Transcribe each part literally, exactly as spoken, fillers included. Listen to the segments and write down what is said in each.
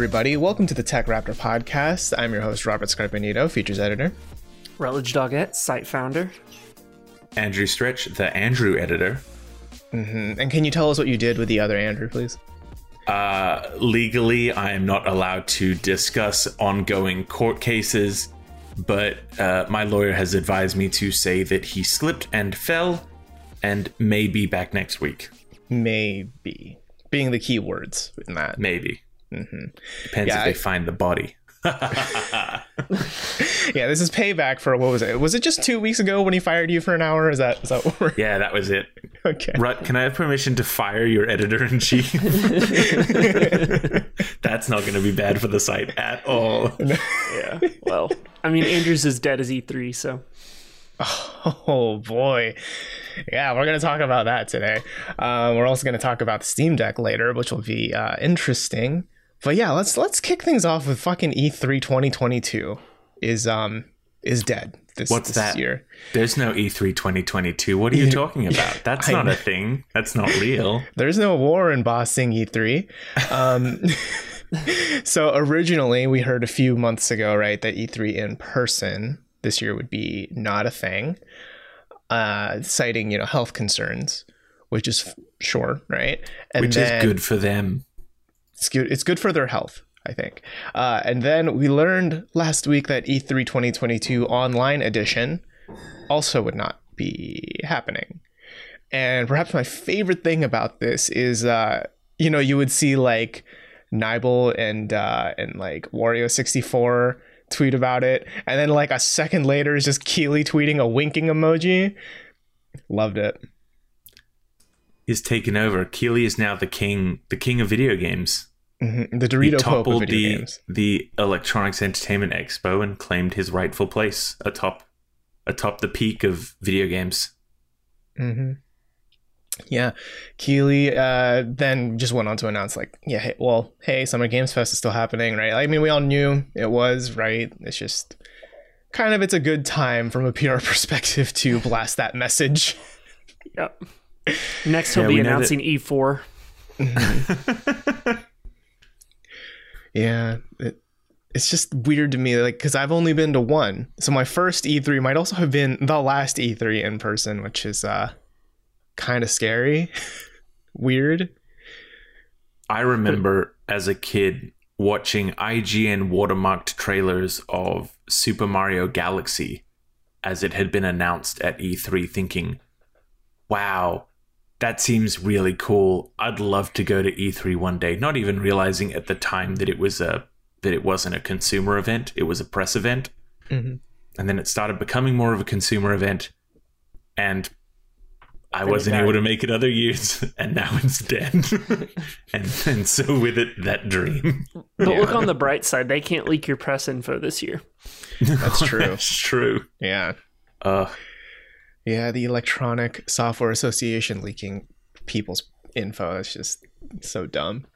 everybody. Welcome to the Tech Raptor podcast. I'm your host, Robert Scarpenito, features editor. Relage Doggette, site founder. Andrew Stretch, the Andrew editor. Mm-hmm. And can you tell us what you did with the other Andrew, please? Uh, legally, I am not allowed to discuss ongoing court cases, but uh, my lawyer has advised me to say that he slipped and fell and may be back next week. Maybe. Being the key words in that. Maybe. Mm-hmm. Depends yeah, if I... they find the body. Yeah, this is payback for, what was it? Was it just two weeks ago when he fired you for an hour? Is that, is that what we're... Yeah, that was it. Okay. Rut, can I have permission to fire your editor-in-chief? That's not going to be bad for the site at all. Yeah, well, I mean, Andrew's as dead as E three, so... Oh boy. Yeah, we're going to talk about that today. Um, we're also going to talk about the Steam Deck later, which will be uh, interesting. But yeah, let's let's kick things off with fucking E three twenty twenty-two is um is dead this, What's this that? year. There's no E three twenty twenty-two. What are you talking about? That's not know. a thing. That's not real. There's no war in Ba Sing E three. Um, so originally we heard a few months ago, right, that E three in person this year would be not a thing, uh, citing, you know, health concerns, which is f- sure, right? And which then, is good for them. It's good, it's good for their health, I think. Uh, and then we learned last week that E three twenty twenty-two online edition also would not be happening. And perhaps my favorite thing about this is, uh, you know, you would see like Nibel and uh, and like Wario sixty-four tweet about it, and then like a second later is just Keighley tweeting a winking emoji. Loved it. He's taken over. Keighley is now the king, the king of video games. Mm-hmm. The Dorito Pope of video the, games. The Electronics Entertainment Expo and claimed his rightful place atop, atop the peak of video games. Mm-hmm. Yeah, Keighley uh, then just went on to announce like, yeah, hey, well, hey, Summer Games Fest is still happening, right? I mean, we all knew it was, right? It's just kind of, it's a good time from a P R perspective to blast that message. Yep. Next, he'll yeah, be announcing that... E four. Mm-hmm. Yeah, it, it's just weird to me, like, because I've only been to one. So my first E three might also have been the last E three in person, which is... uh. kind of scary. Weird. I remember as a kid watching I G N watermarked trailers of Super Mario Galaxy as it had been announced at E three, thinking, wow, that seems really cool. I'd love to go to E three one day, not even realizing at the time that it was a that it wasn't a consumer event, it was a press event. Mm-hmm. And then it started becoming more of a consumer event, and I wasn't able to make it other years, and now it's dead. and and so with it, that dream. But yeah. Look on the bright side, they can't leak your press info this year. That's true. That's true. Yeah. Uh, yeah, the Electronic Software Association leaking people's info is just so dumb.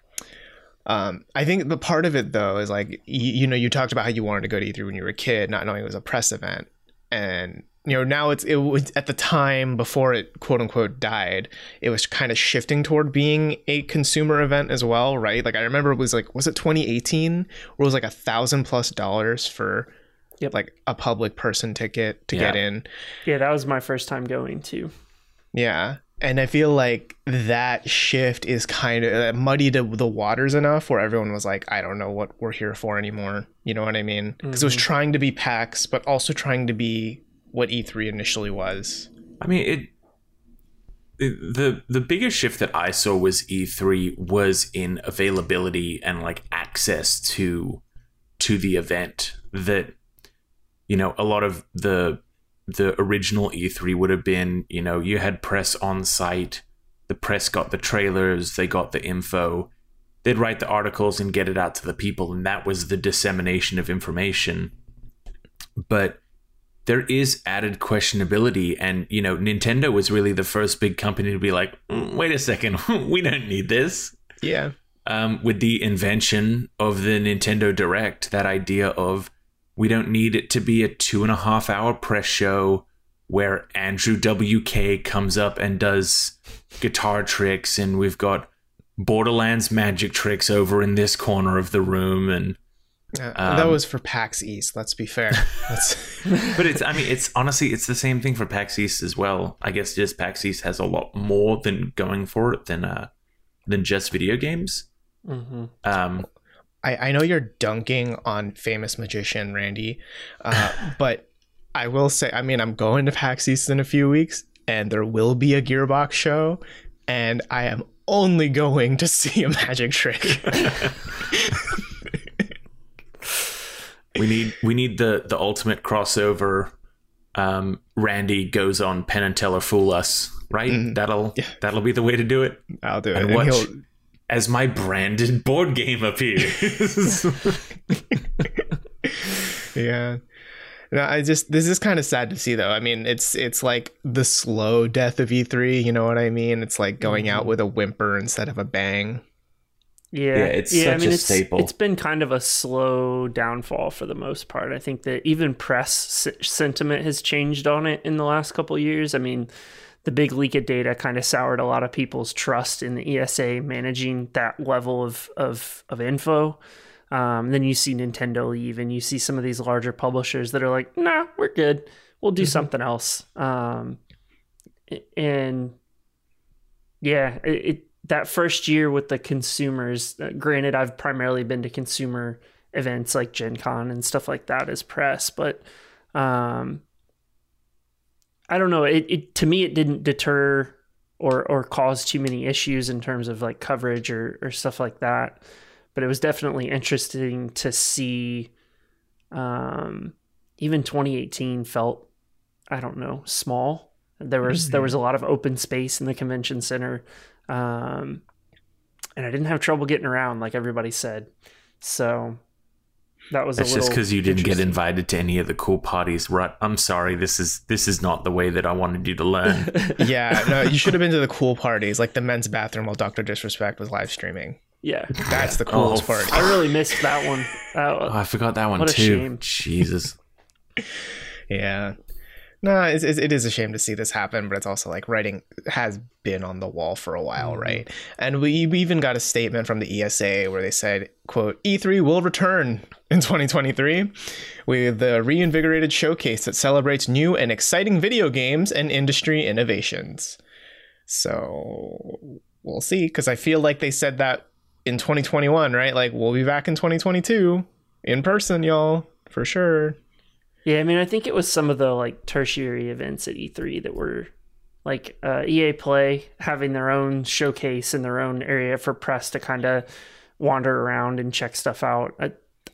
Um, I think the part of it, though, is like, you, you know, you talked about how you wanted to go to E three when you were a kid, not knowing it was a press event. And... you know, now it's, it was at the time before it quote unquote died, it was kind of shifting toward being a consumer event as well, right? Like I remember it was like, was it twenty eighteen where it was like a thousand plus dollars for yep. like a public person ticket to yeah. get in. Yeah, that was my first time going too. Yeah. And I feel like that shift is kind of that muddied the waters enough where everyone was like, I don't know what we're here for anymore. You know what I mean? Because mm-hmm. it was trying to be PAX, but also trying to be what E three initially was. I mean, it, it the the biggest shift that I saw was E three was in availability and like access to to the event. That, you know, a lot of the the original E three would have been, you know, you had press on site, the press got the trailers, they got the info, they'd write the articles and get it out to the people, and that was the dissemination of information. But there is added questionability, and, you know, Nintendo was really the first big company to be like, mm, wait a second, we don't need this. Yeah. Um, with the invention of the Nintendo Direct, that idea of we don't need it to be a two and a half hour press show where Andrew W K comes up and does guitar tricks, and we've got Borderlands magic tricks over in this corner of the room, and uh, um, that was for PAX East. Let's be fair. Let's... but it's, I mean, it's honestly, it's the same thing for PAX East as well. I guess just PAX East has a lot more than going for it than uh, than just video games. Mm-hmm. Um, I, I know you're dunking on famous magician Randy, uh, but I will say, I mean, I'm going to PAX East in a few weeks, and there will be a Gearbox show, and I am only going to see a magic trick. We need we need the, the ultimate crossover. Um, Randy goes on Penn and Teller Fool Us, right? Mm. That'll yeah. that'll be the way to do it. I'll do it. And, and watch he'll... as my branded board game appears. Yeah. No, I just this is kind of sad to see, though. I mean, it's it's like the slow death of E three. You know what I mean? It's like going out with a whimper instead of a bang. Yeah, yeah it's yeah, such I mean, a it's, staple. It's been kind of a slow downfall for the most part. I think that even press sentiment has changed on it in the last couple of years. I mean, the big leak of data kind of soured a lot of people's trust in the E S A managing that level of of of info. Um, then you see Nintendo leave, and you see some of these larger publishers that are like, nah, we're good. We'll do mm-hmm. something else. Um, and yeah, it, it, that first year with the consumers, uh, granted, I've primarily been to consumer events like Gen Con and stuff like that as press, but um, I don't know. It, it to me, it didn't deter or, or cause too many issues in terms of like coverage or, or stuff like that. But it was definitely interesting to see. Um, even twenty eighteen felt, I don't know, small. There was mm-hmm. there was a lot of open space in the convention center, um, and I didn't have trouble getting around, like everybody said. So that was. It's a just because you didn't get invited to any of the cool parties, right? I'm sorry, this is this is not the way that I wanted you to learn. Yeah, no, you should have been to the cool parties, like the men's bathroom while Doctor Disrespect was live streaming. Yeah, that's the coolest oh, part. I really missed that one. Uh, oh, I forgot that one what too. A shame. Jesus. Yeah, no, it's, it's, it is a shame to see this happen, but it's also like writing has been on the wall for a while, mm-hmm. right? And we, we even got a statement from the E S A where they said, "quote E three will return in twenty twenty-three with a reinvigorated showcase that celebrates new and exciting video games and industry innovations." So we'll see, because I feel like they said that. In twenty twenty-one, right? Like, we'll be back in twenty twenty-two in person, y'all, for sure. Yeah, I mean, I think it was some of the, like, tertiary events at E three that were, like, uh, E A Play having their own showcase in their own area for press to kind of wander around and check stuff out. I,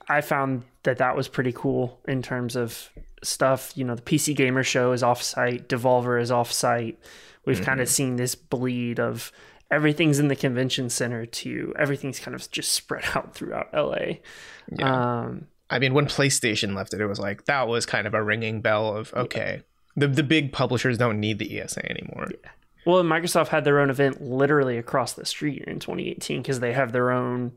I found that that was pretty cool in terms of stuff. You know, the P C Gamer show is off-site. Devolver is off-site. We've mm-hmm. kind of seen this bleed of... everything's in the convention center too. Everything's kind of just spread out throughout L A. Yeah. Um, I mean, when PlayStation left it, it was like, that was kind of a ringing bell of, okay, yeah. the the big publishers don't need the E S A anymore. Yeah. Well, and Microsoft had their own event literally across the street in twenty eighteen because they have their own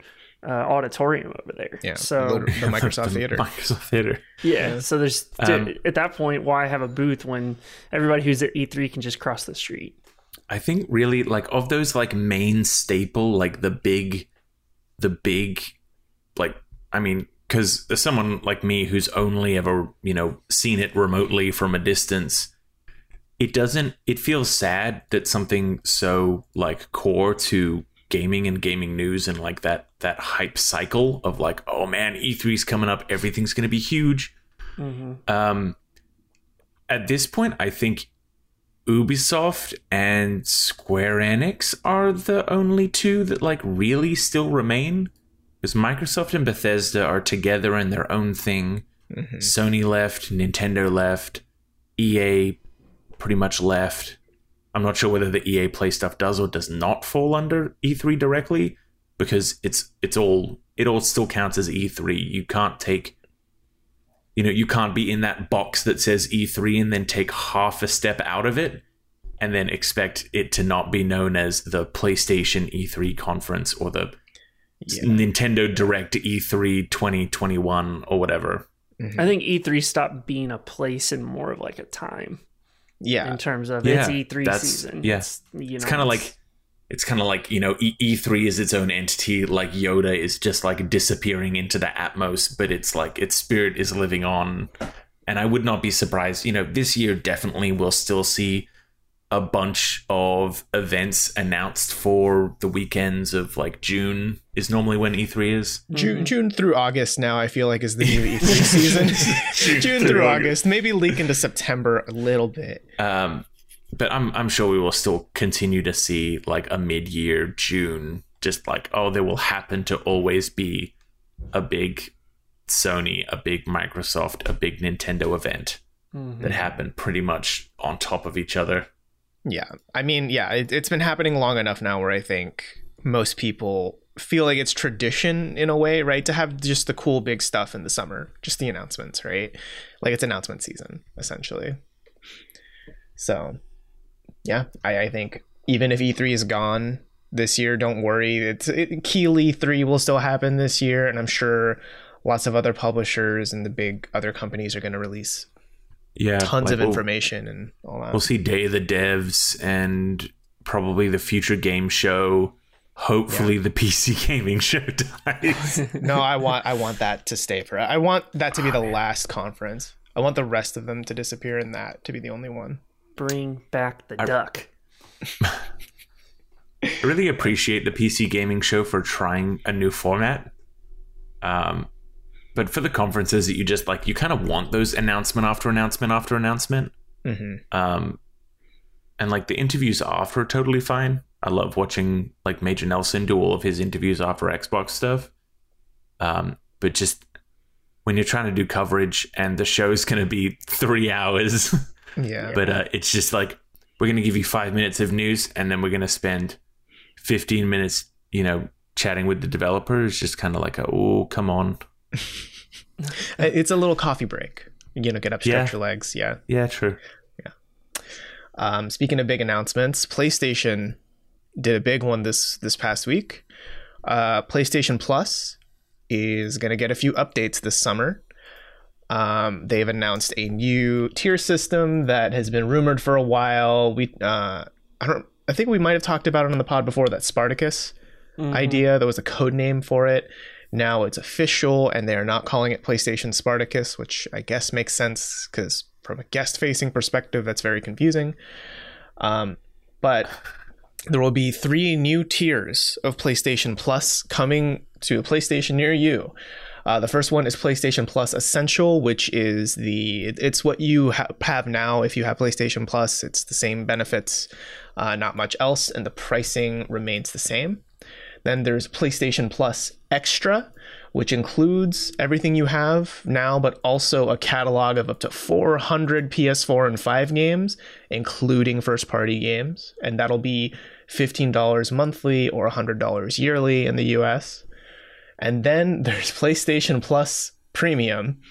uh, auditorium over there. Yeah, so the Microsoft the Theater. Microsoft Theater. Yeah, yeah. So there's um, at that point, why have a booth when everybody who's at E three can just cross the street? I think really like of those like main staple, like the big, the big, like, I mean, because there's someone like me who's only ever, you know, seen it remotely from a distance. It doesn't, it feels sad that something so like core to gaming and gaming news and like that, that hype cycle of like, oh man, E three's coming up. Everything's going to be huge. Mm-hmm. Um, at this point, I think Ubisoft and Square Enix are the only two that like really still remain, because Microsoft and Bethesda are together in their own thing. Mm-hmm. Sony left, Nintendo left, E A pretty much left. I'm not sure whether the E A Play stuff does or does not fall under E three directly, because it's it's all it all still counts as E three. You can't take You know, you can't be in that box that says E three and then take half a step out of it and then expect it to not be known as the PlayStation E three conference or the yeah. Nintendo Direct E three twenty twenty-one or whatever. Mm-hmm. I think E three stopped being a place and more of like a time. Yeah. In terms of yeah, it's E three season. Yes. Yeah. It's, you know, it's kind of like It's kind of like, you know, E three is its own entity, like Yoda is just like disappearing into the Atmos, but it's like its spirit is living on. And I would not be surprised, you know, this year definitely we'll still see a bunch of events announced for the weekends of like June is normally when E three is. June June through August now, I feel like, is the new E three season. June, June through, through August. August, maybe leak into September a little bit. Um, but I'm I'm sure we will still continue to see like a mid-year June, just like, oh, there will happen to always be a big Sony, a big Microsoft, a big Nintendo event mm-hmm. that happen pretty much on top of each other. Yeah, I mean, yeah, it, it's been happening long enough now where I think most people feel like it's tradition in a way, right? To have just the cool big stuff in the summer, just the announcements, right? Like it's announcement season, essentially. So, yeah, I, I think even if E three is gone this year, don't worry. It's it, Keighley three will still happen this year, and I'm sure lots of other publishers and the big other companies are going to release Yeah, tons like of information we'll, and all that. We'll see Day of the Devs and probably the Future Game Show. Hopefully, yeah. the P C Gaming Show dies. No, I want I want that to stay for. I want that to be the oh, last man. conference. I want the rest of them to disappear and that to be the only one. Bring back the I, duck. I really appreciate the P C Gaming Show for trying a new format. Um. But for the conferences that you just like, you kind of want those announcement after announcement after announcement. Mm-hmm. Um, and like the interviews after are totally fine. I love watching like Major Nelson do all of his interviews after Xbox stuff. Um, but just when you're trying to do coverage and the show's going to be three hours. Yeah. But uh, it's just like, we're going to give you five minutes of news and then we're going to spend fifteen minutes, you know, chatting with the developers. Just kind of like, a, oh, come on. It's a little coffee break, you know, get up, stretch yeah. your legs. Yeah. Yeah, true. Yeah. Um, speaking of big announcements, PlayStation did a big one this, this past week. Uh, PlayStation Plus is going to get a few updates this summer. Um, they've announced a new tier system that has been rumored for a while. We, uh, I don't, I think we might have talked about it on the pod before, that Spartacus mm-hmm. idea. There was a code name for it. Now it's official, and they're not calling it PlayStation Spartacus, which I guess makes sense because from a guest-facing perspective, that's very confusing. Um, but there will be three new tiers of PlayStation Plus coming to a PlayStation near you. Uh, the first one is PlayStation Plus Essential, which is the it's what you ha- have now if you have PlayStation Plus. It's the same benefits, uh, not much else, and the pricing remains the same. Then there's PlayStation Plus Extra, which includes everything you have now, but also a catalog of up to four hundred P S four and five games, including first-party games. And that'll be fifteen dollars monthly or one hundred dollars yearly in the U S. And then there's PlayStation Plus Premium,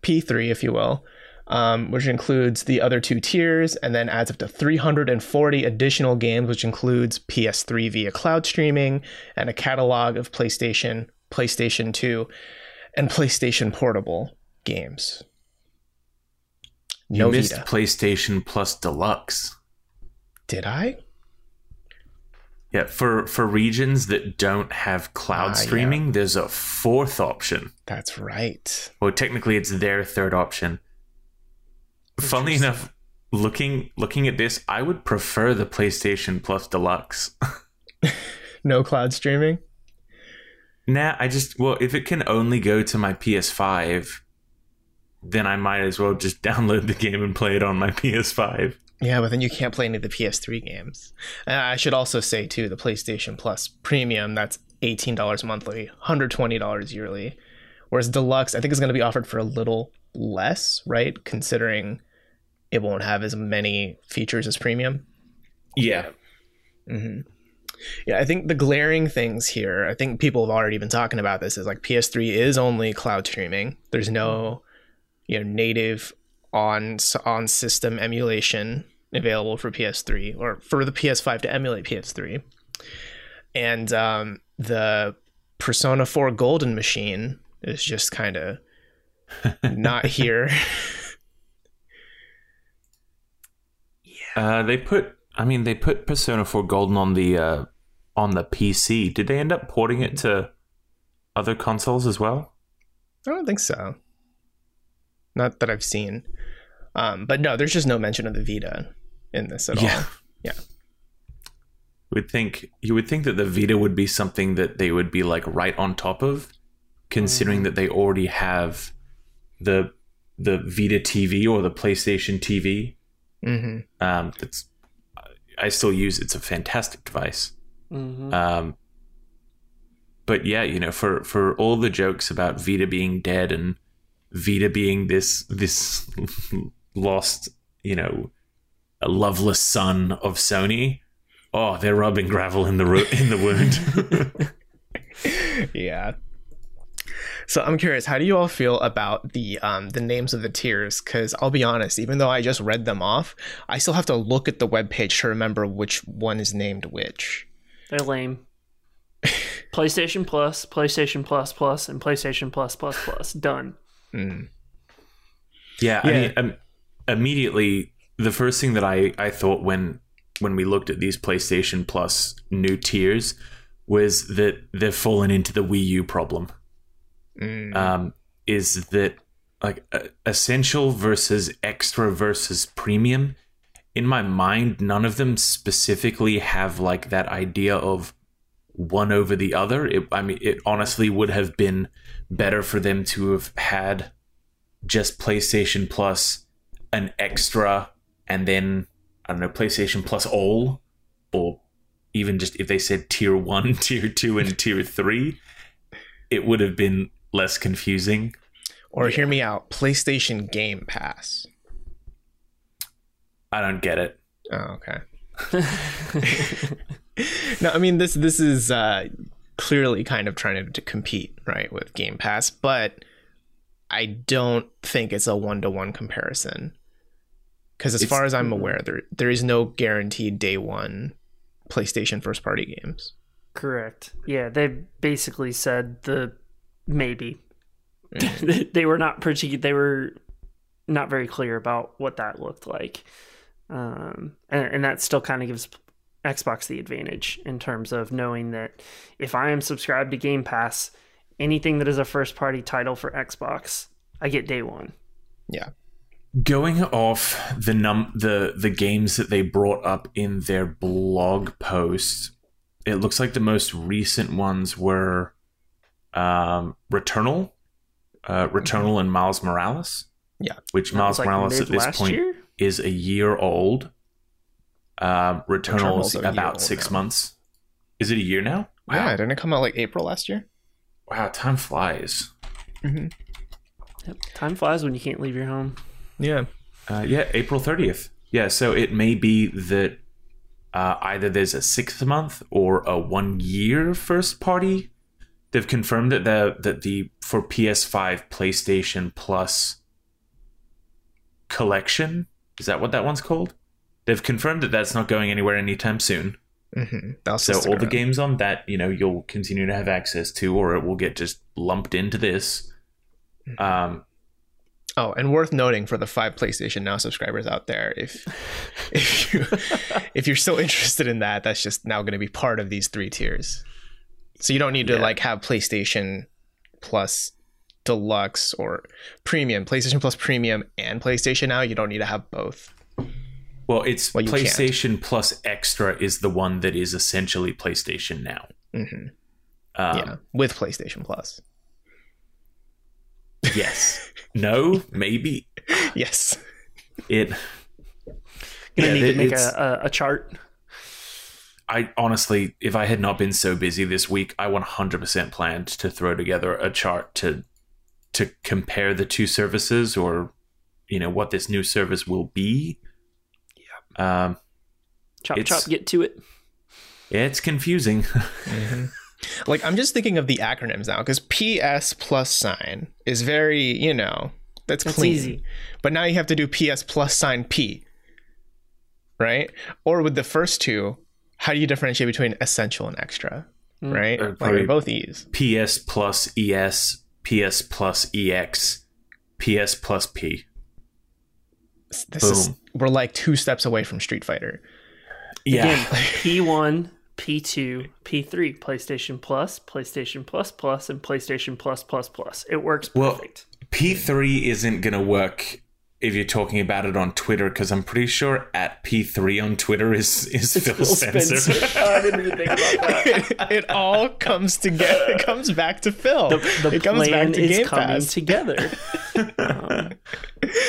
P three, if you will, um, which includes the other two tiers and then adds up to three hundred forty additional games, which includes P S three via cloud streaming and a catalog of PlayStation, PlayStation two, and PlayStation Portable games. No you missed Vita. PlayStation Plus Deluxe. Did I? Yeah, for, for regions that don't have cloud ah, streaming, yeah. there's a fourth option. That's right. Well, technically, it's their third option. Funnily enough, looking looking at this, I would prefer the PlayStation Plus Deluxe. No cloud streaming? Nah, I just... Well, if it can only go to my P S five, then I might as well just download the game and play it on my P S five. Yeah, but then you can't play any of the P S three games. Uh, I should also say, too, the PlayStation Plus Premium, that's eighteen dollars monthly, one hundred twenty dollars yearly. Whereas Deluxe, I think, is going to be offered for a little less, right? Considering it won't have as many features as Premium. Yeah. Mm-hmm. Yeah, I think the glaring things here, I think people have already been talking about this, is like P S three is only cloud streaming. There's no, you know, native on on system emulation available for P S three or for the P S five to emulate P S three. And um, the Persona four Golden machine is just kind of not here. yeah. Uh, they put, I mean, they put Persona four Golden on the uh, on the P C. Did they end up porting it to other consoles as well? I don't think so. Not that I've seen. Um, but no, there's just no mention of the Vita in this at yeah. all. Yeah. Would think you would think that the Vita would be something that they would be like right on top of, considering mm. that they already have the the Vita T V or the PlayStation T V. Mm-hmm. Um, that's I still use. It's a fantastic device. Mm-hmm. Um, but yeah, you know, for for all the jokes about Vita being dead and Vita being this this lost, you know, a loveless son of Sony. Oh, they're rubbing gravel in the ro- in the wound. Yeah. So I'm curious, how do you all feel about the um, the names of the tiers? Because I'll be honest, even though I just read them off, I still have to look at the webpage to remember which one is named which. They're lame. PlayStation Plus, PlayStation Plus Plus, and PlayStation Plus Plus Plus. Done. Mm. Yeah, yeah, I mean, um, immediately, the first thing that I, I thought when... when we looked at these PlayStation Plus new tiers was that they've fallen into the Wii U problem. Mm. Um, is that like uh, essential versus extra versus premium? In my mind, none of them specifically have like that idea of one over the other. It, I mean, it honestly would have been better for them to have had just PlayStation Plus, an extra, and then I don't know, PlayStation Plus All, or even just if they said Tier one, Tier two, and Tier three, it would have been less confusing. Or yeah. Hear me out, PlayStation Game Pass. I don't get it. Oh, okay. No, I mean, this this is uh, clearly kind of trying to, to compete, right, with Game Pass, but I don't think it's a one-to-one comparison. Because as it's, far as I'm aware, there there is no guaranteed day one PlayStation first party games. Correct. Yeah, they basically said the maybe. Mm. they were not pretty. They were not very clear about what that looked like, um, and, and that still kind of gives Xbox the advantage in terms of knowing that if I am subscribed to Game Pass, anything that is a first party title for Xbox, I get day one. Yeah. Going off the num the, the games that they brought up in their blog post, it looks like the most recent ones were um, Returnal, uh, Returnal and Miles Morales. Yeah, which Miles like Morales at this point year? is a year old. Um, Returnal Returnal's is about six now. months. Is it a year now? Wow. Yeah, didn't it come out like April last year? Wow, time flies. Mm-hmm. Yep, time flies when you can't leave your home. Yeah, uh, yeah, April thirtieth. Yeah, so it may be that uh, either there's a sixth month or a one-year first party. They've confirmed that the that the for P S five PlayStation Plus collection, is that what that one's called? They've confirmed that that's not going anywhere anytime soon. Mm-hmm. So all the games on that, you know, you'll continue to have access to, or it will get just lumped into this. Mm-hmm. Um. Oh, and worth noting for the five PlayStation Now subscribers out there, if if you if you're still interested in that, that's just now going to be part of these three tiers. So you don't need to yeah. like have PlayStation Plus Deluxe or Premium, PlayStation Plus Premium and PlayStation Now. You don't need to have both. Well, it's well, PlayStation can't. Plus Extra is the one that is essentially PlayStation Now. Mm-hmm. Um, yeah, with PlayStation Plus. Yes. No, maybe. Yes. It. Gonna yeah, need it, to make a, a chart. I honestly, if I had not been so busy this week, I one hundred percent planned to throw together a chart to to compare the two services, or you know what this new service will be. Yeah. Um, chop chop, get to it. It's confusing. Mm-hmm. Like, I'm just thinking of the acronyms now, because P S plus sign is very, you know, that's, that's clean. Easy. But now you have to do P S plus sign P, right? Or with the first two, how do you differentiate between essential and extra, mm. right? Or like they're both E's. P S plus E S, P S plus E X, P S plus P. This Boom. is, we're like two steps away from Street Fighter. Yeah. Again, P one. P two, P three, PlayStation Plus, PlayStation Plus Plus, and PlayStation Plus Plus Plus. It works perfect. Well, P three isn't going to work if you're talking about it on Twitter, because I'm pretty sure at P three on Twitter is, is Phil, Phil Spencer. Spencer. Oh, I didn't even think about that. It, it all comes together. It comes back to Phil. The, the it comes plan back to is Game coming Pass. Together. um,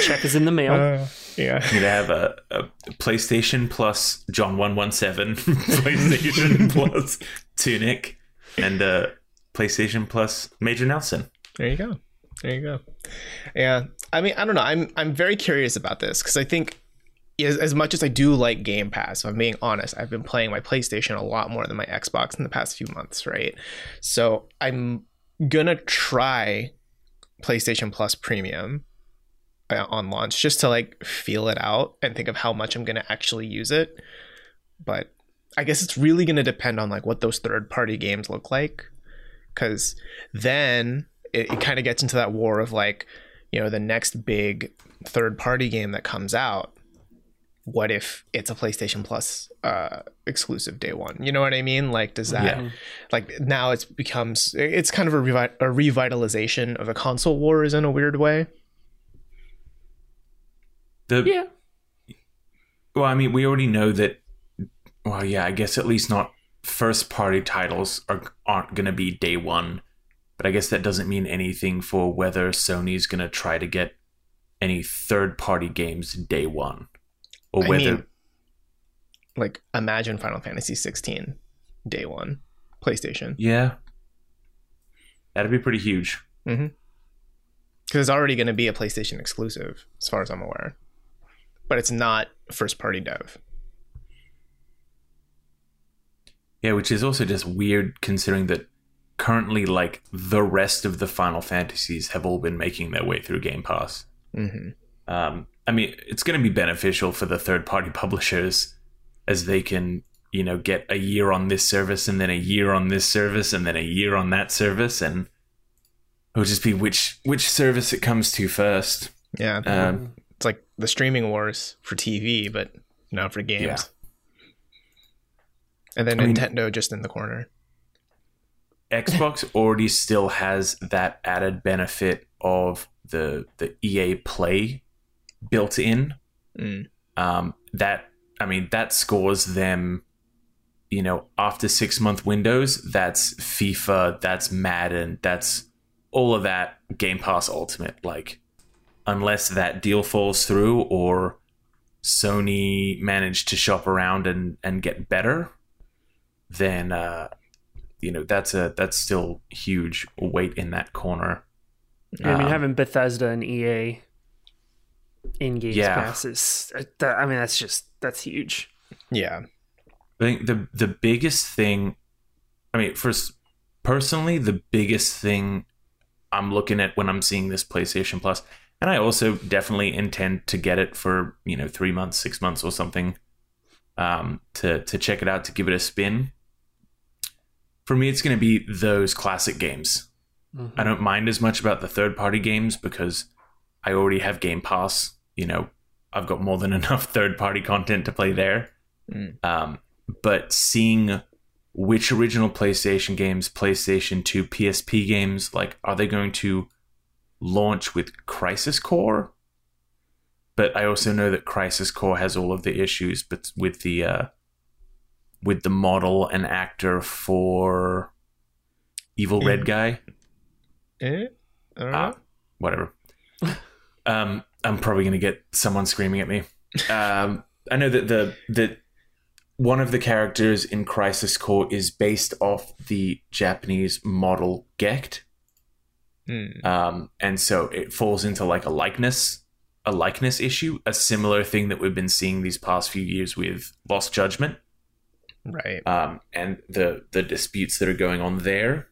check is in the mail. Uh, yeah, you'd have a, a PlayStation Plus John one one seven, PlayStation Plus Tunic, and uh, PlayStation Plus Major Nelson. There you go. There you go. Yeah, I mean, I don't know. I'm I'm very curious about this because I think as, as much as I do like Game Pass, if I'm being honest, I've been playing my PlayStation a lot more than my Xbox in the past few months, right? So I'm gonna try PlayStation Plus Premium on launch just to like feel it out and think of how much I'm gonna actually use it. But I guess it's really gonna depend on like what those third-party games look like, because then it, it kind of gets into that war of like, you know, the next big third-party game that comes out, what if it's a PlayStation Plus uh, exclusive day one? You know what I mean? Like, does that, yeah. like now it's becomes, it's kind of a, revi- a revitalization of the console wars in a weird way. The, yeah. Well, I mean, we already know that, well, yeah, I guess at least not first-party titles are, aren't going to be day one. But I guess that doesn't mean anything for whether Sony's going to try to get any third-party games day one. Or I whether... mean, like, imagine Final Fantasy sixteen day one, PlayStation. Yeah. That'd be pretty huge. Mm-hmm. Because it's already going to be a PlayStation exclusive, as far as I'm aware. But it's not first-party dev. Yeah, which is also just weird considering that currently, like, the rest of the Final Fantasies have all been making their way through Game Pass. Mm-hmm. Um, I mean, it's going to be beneficial for the third-party publishers as they can, you know, get a year on this service and then a year on this service and then a year on that service, and it'll just be which which service it comes to first. Yeah. Um, it's like the streaming wars for T V, but not for games. Yeah. And then I Nintendo mean, just in the corner. Xbox already still has that added benefit of the the E A Play built in. Mm. Um, that I mean, that scores them, you know, after six month windows. That's FIFA, that's Madden, that's all of that Game Pass Ultimate. Like, unless that deal falls through or Sony managed to shop around and, and get better, then uh, you know, that's a that's still huge weight in that corner. Yeah, I mean, um, having Bethesda and E A in Game yeah. Pass is, that, I mean, that's just, that's huge. Yeah. I think the, the biggest thing, I mean, for personally, the biggest thing I'm looking at when I'm seeing this PlayStation Plus, and I also definitely intend to get it for, you know, three months, six months or something, um, to, to check it out, to give it a spin. For me, it's going to be those classic games. Mm-hmm. I don't mind as much about the third-party games because I already have Game Pass. You know, I've got more than enough third-party content to play there. Mm. Um, but seeing which original PlayStation games, PlayStation two, P S P games, like, are they going to launch with Crisis Core? But I also know that Crisis Core has all of the issues, but with the... Uh, with the model and actor for Evil Red eh. Guy. Eh? I don't know. Ah, whatever. um, I'm probably going to get someone screaming at me. Um, I know that the that one of the characters in Crisis Core is based off the Japanese model Gekt. Mm. Um, and so it falls into like a likeness, a likeness issue, a similar thing that we've been seeing these past few years with Lost Judgment. Right. Um, and the, the disputes that are going on there.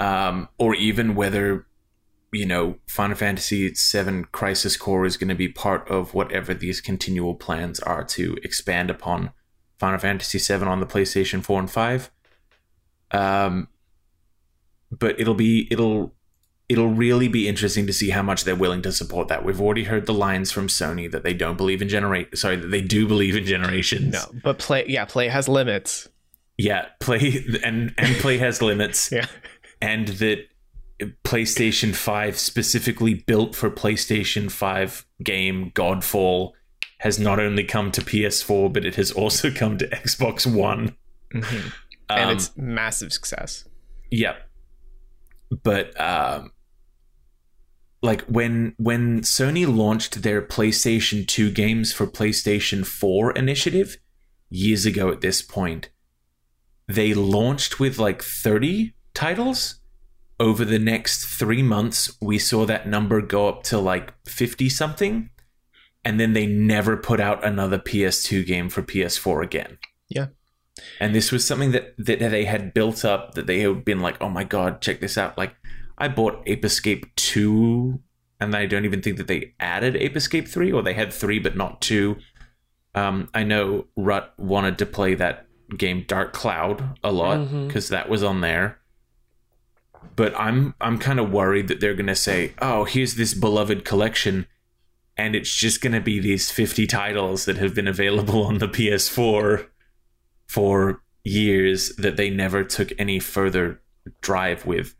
Um, or even whether, you know, Final Fantasy seven Crisis Core is going to be part of whatever these continual plans are to expand upon Final Fantasy seven on the PlayStation four and five. Um, but it'll be, it'll it'll really be interesting to see how much they're willing to support that. We've already heard the lines from Sony that they don't believe in generate. Sorry, that they do believe in generations. No, but play, yeah, play has limits. Yeah, play and and play has limits. Yeah, and that PlayStation five, specifically built for PlayStation five game Godfall, has not only come to P S four, but it has also come to Xbox One. Mm-hmm. And um, it's massive success. Yeah. But um, like when when Sony launched their PlayStation two games for PlayStation four initiative years ago at this point, they launched with like thirty titles. Over the next three months, we saw that number go up to like fifty something. And then they never put out another P S two game for P S four again. Yeah. And this was something that, that they had built up, that they had been like, oh my God, check this out. Like, I bought Ape Escape two, and I don't even think that they added Ape Escape three, or they had three, but not two. Um, I know Rut wanted to play that game Dark Cloud a lot, because mm-hmm. that was on there. But I'm, I'm kind of worried that they're going to say, oh, here's this beloved collection, and it's just going to be these fifty titles that have been available on the P S four for years that they never took any further drive with.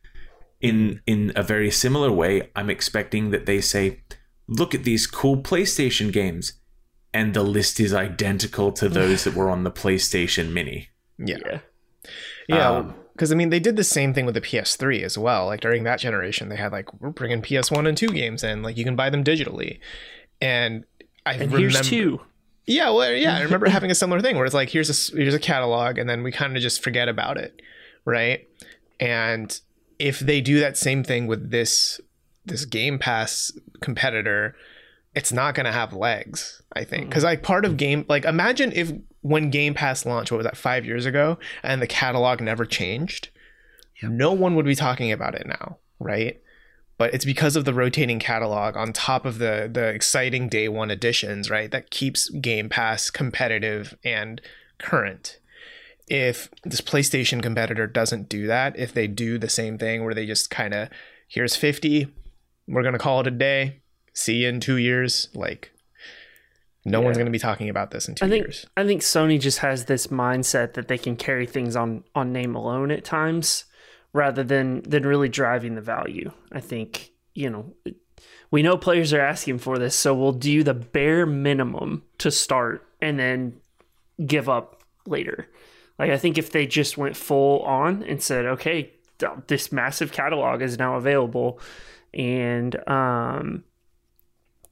In in a very similar way, I'm expecting that they say, look at these cool PlayStation games, and the list is identical to those that were on the PlayStation Mini. Yeah. Yeah, because, um, I mean, they did the same thing with the P S three as well. Like, during that generation, they had, like, we're bringing P S one and two games in. Like, you can buy them digitally. And I and remember... here's two. Yeah, well, yeah. I remember having a similar thing where it's like, here's a, here's a catalog, and then we kind of just forget about it, right? And if they do that same thing with this this Game Pass competitor, it's not going to have legs, I think. Because, like, part of Game... Like, imagine if when Game Pass launched, what was that, five years ago, and the catalog never changed, yep. no one would be talking about it now, right? But it's because of the rotating catalog on top of the the exciting day one editions, right? That keeps Game Pass competitive and current. If this PlayStation competitor doesn't do that, if they do the same thing where they just kind of, here's fifty, we're going to call it a day, see you in two years, like... No yeah. one's going to be talking about this in two I think, years. I think Sony just has this mindset that they can carry things on, on name alone at times, rather than, than really driving the value. I think, you know, we know players are asking for this, so we'll do the bare minimum to start and then give up later. Like, I think if they just went full on and said, okay, this massive catalog is now available, and um.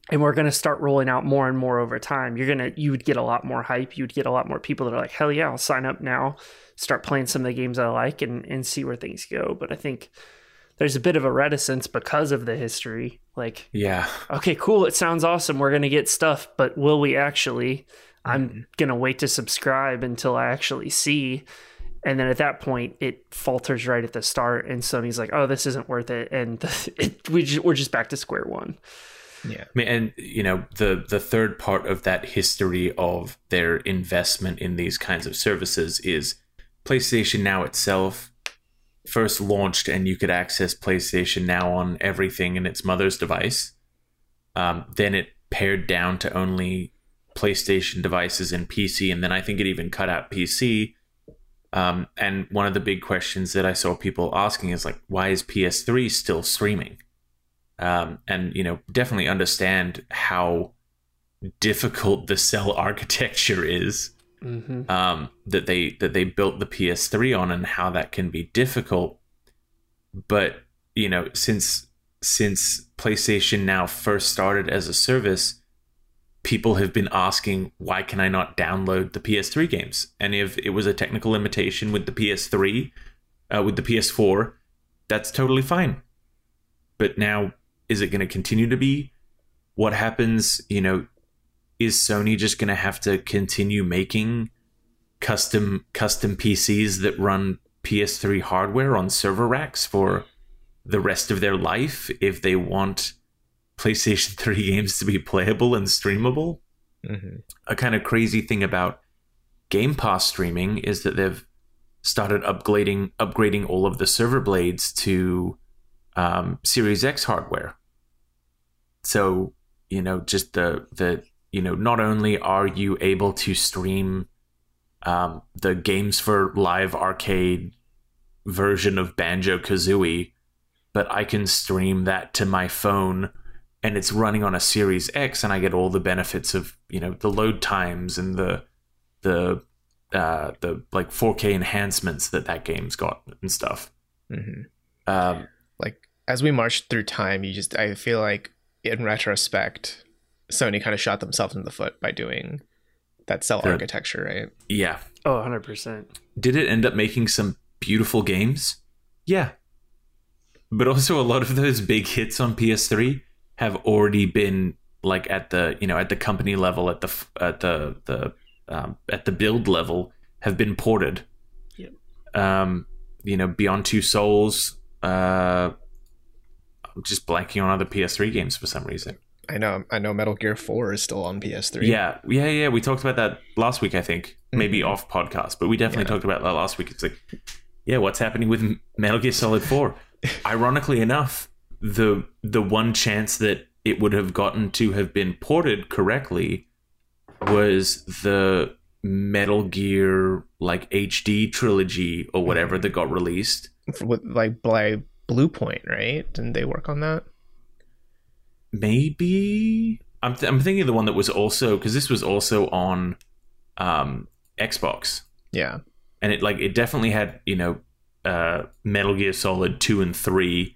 And we're going to start rolling out more and more over time. You're going to, you would get a lot more hype. You would get a lot more people that are like, hell yeah, I'll sign up now, start playing some of the games I like, and, and see where things go. But I think there's a bit of a reticence because of the history. Like, yeah, okay, cool. It sounds awesome. We're going to get stuff, but will we actually? Mm-hmm. I'm going to wait to subscribe until I actually see. And then at that point, it falters right at the start. And Sony's like, oh, this isn't worth it. And it, we just, we're just back to square one. Yeah, I mean, and you know, the the third part of that history of their investment in these kinds of services is PlayStation Now itself first launched, and you could access PlayStation Now on everything in its mother's device. Um, then it pared down to only PlayStation devices and P C, and then I think it even cut out P C. Um, and one of the big questions that I saw people asking is like, why is P S three still streaming? Um, and, you know, definitely understand how difficult the cell architecture is, mm-hmm. um, that they that they built the P S three on, and how that can be difficult. But, you know, since since PlayStation Now first started as a service, people have been asking, why can I not download the P S three games? And if it was a technical limitation with the P S three, uh, with the P S four, that's totally fine. But now... is it going to continue to be? What happens, you know, is Sony just going to have to continue making custom custom P Cs that run P S three hardware on server racks for the rest of their life if they want PlayStation three games to be playable and streamable? Mm-hmm. A kind of crazy thing about Game Pass streaming is that they've started upgrading upgrading all of the server blades to... um, Series X hardware. So, you know, just the, the you know, not only are you able to stream um, the games for live arcade version of Banjo-Kazooie, but I can stream that to my phone and it's running on a Series X, and I get all the benefits of, you know, the load times and the the uh, the like four K enhancements that that game's got and stuff. Mm-hmm. Um, like as we marched through time, you just I feel like in retrospect, Sony kind of shot themselves in the foot by doing that cell the, architecture, right? Yeah. Oh, one hundred percent. Did it end up making some beautiful games? Yeah. But also a lot of those big hits on P S three have already been like at the, you know, at the company level, at the at the the um, at the build level, have been ported. Yeah. Um, you know, Beyond Two Souls. Uh, I'm just blanking on other P S three games for some reason. I know. I know. Metal Gear four is still on P S three. Yeah. Yeah. Yeah. We talked about that last week, I think. Mm-hmm. Maybe off podcast, but we definitely yeah. talked about that last week. It's like, yeah, what's happening with Metal Gear Solid four? Ironically enough, the the one chance that it would have gotten to have been ported correctly was the Metal Gear like H D trilogy or whatever that got released with like by Bluepoint, right? Didn't they work on that? Maybe I'm th- I'm thinking of the one that was also, because this was also on um, Xbox. Yeah, and it like it definitely had, you know, uh, Metal Gear Solid two and three.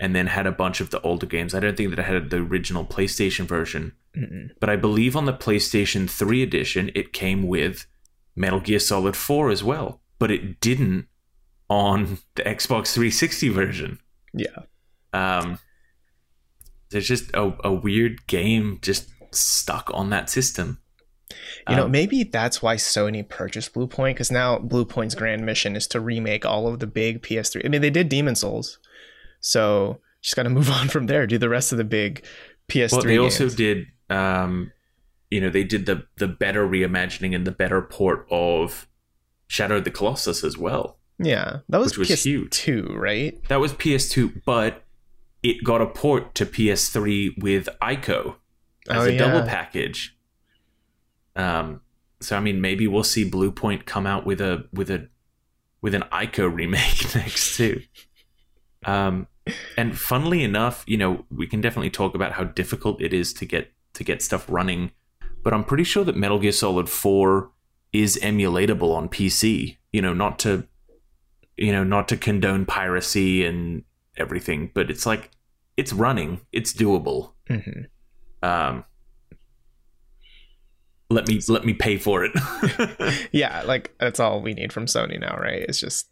And then had a bunch of the older games. I don't think that it had the original PlayStation version. Mm-mm. But I believe on the PlayStation three edition, it came with Metal Gear Solid four as well. But it didn't on the Xbox three sixty version. Yeah. Um, there's just a, a weird game just stuck on that system. You um, know, maybe that's why Sony purchased Bluepoint. Because now Bluepoint's grand mission is to remake all of the big P S three. I mean, they did Demon's Souls. So just got to move on from there. Do the rest of the big P S three. Well, they games. also did, um, you know, they did the the better reimagining and the better port of Shadow of the Colossus as well. Yeah, that was, was P S two, right? That was P S two, but it got a port to P S three with Ico as oh, a yeah. double package. Um, so I mean, maybe we'll see Bluepoint come out with a with a with an Ico remake next too. Um, and funnily enough, you know, we can definitely talk about how difficult it is to get to get stuff running, but I'm pretty sure that Metal Gear Solid four is emulatable on P C. You know, not to, you know, not to condone piracy and everything, but it's like it's running, it's doable. Mm-hmm. Um, let me let me pay for it. Yeah, like that's all we need from Sony now, right? It's just.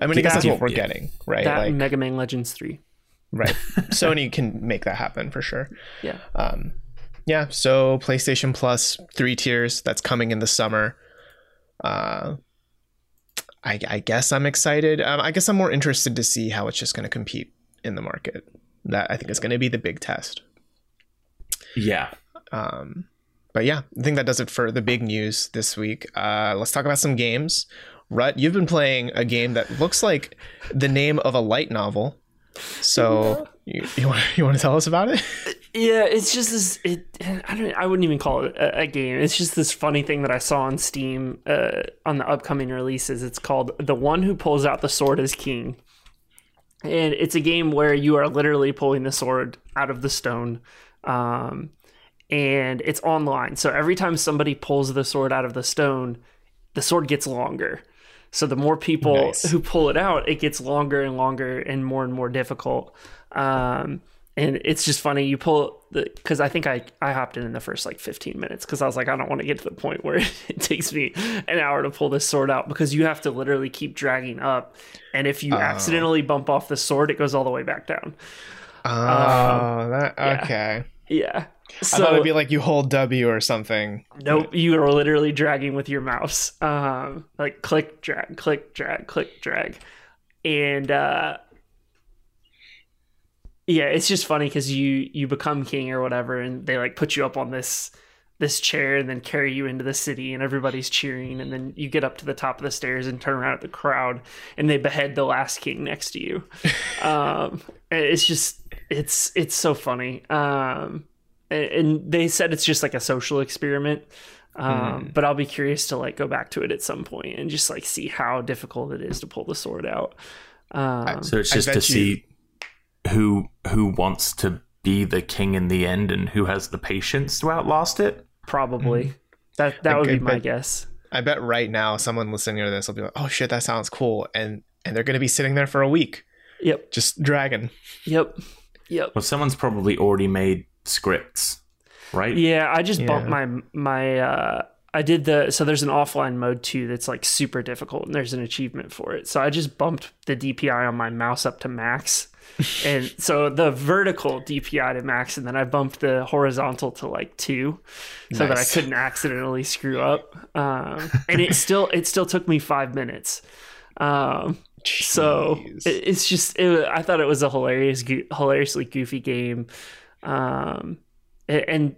I mean, I guess that's what we're yeah. getting, right? That like, and Mega Man Legends three. Right. Sony can make that happen for sure. Yeah. Um, yeah, so PlayStation Plus, three tiers, that's coming in the summer. Uh, I, I guess I'm excited. Um, I guess I'm more interested to see how it's just going to compete in the market. That I think is going to be the big test. Yeah. Um, but yeah, I think that does it for the big news this week. Uh, let's talk about some games. Rut, you've been playing a game that looks like the name of a light novel. So you you want, you want to tell us about it? Yeah, it's just this. It, I don't. I wouldn't even call it a, a game. It's just this funny thing that I saw on Steam uh, on the upcoming releases. It's called "The One Who Pulls Out the Sword Is King," and it's a game where you are literally pulling the sword out of the stone. Um, and it's online, so every time somebody pulls the sword out of the stone, the sword gets longer. So the more people nice. who pull it out, it gets longer and longer and more and more difficult. Um, and it's just funny. You pull the, because I think I, I hopped in in the first like fifteen minutes because I was like, I don't want to get to the point where it takes me an hour to pull this sword out, because you have to literally keep dragging up. And if you uh, accidentally bump off the sword, it goes all the way back down. Oh, um, that, okay. Yeah. yeah. So, I thought it'd be like you hold W or something. Nope, you are literally dragging with your mouse. Um, like click, drag, click, drag, click, drag. And uh, yeah, it's just funny because you, you become king or whatever, and they like put you up on this this chair and then carry you into the city, and everybody's cheering, and then you get up to the top of the stairs and turn around at the crowd and they behead the last king next to you. um, it's just, it's, it's so funny. Um, and they said it's just like a social experiment. Um, mm. But I'll be curious to like go back to it at some point and just like see how difficult it is to pull the sword out. Um, so it's just to you... see who, who wants to be the king in the end and who has the patience to outlast it. Probably. Mm. That that I, would be I bet, my guess. I bet right now someone listening to this will be like, oh shit, that sounds cool. And, and they're going to be sitting there for a week. Yep. Just dragging. Yep. Yep. Well, someone's probably already made scripts, right? Yeah. I just yeah. bumped my, my, uh, I did the, so there's an offline mode too that's like super difficult and there's an achievement for it. So I just bumped the D P I on my mouse up to max. And so the vertical D P I to max, and then I bumped the horizontal to like two, so nice. That I couldn't accidentally screw up. Um, and it still it still took me five minutes. Um, so it, it's just it, I thought it was a hilarious, go- hilariously goofy game. Um, and